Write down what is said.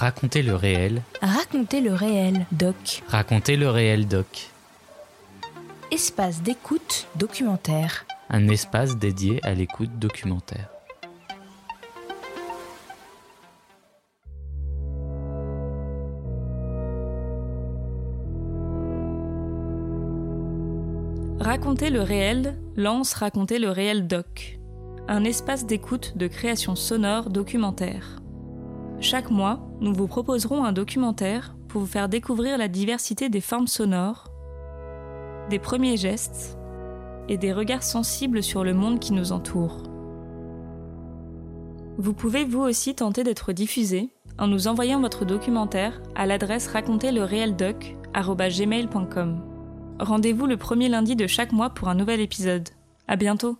Raconter le réel. Raconter le réel doc. Raconter le réel doc. Espace d'écoute documentaire. Un espace dédié à l'écoute documentaire. Raconter le réel lance Raconter le réel doc. Un espace d'écoute de création sonore documentaire. Chaque mois, nous vous proposerons un documentaire pour vous faire découvrir la diversité des formes sonores, des premiers gestes et des regards sensibles sur le monde qui nous entoure. Vous pouvez vous aussi tenter d'être diffusé en nous envoyant votre documentaire à l'adresse raconterlereeldoc@gmail.com. Rendez-vous le premier lundi de chaque mois pour un nouvel épisode. À bientôt!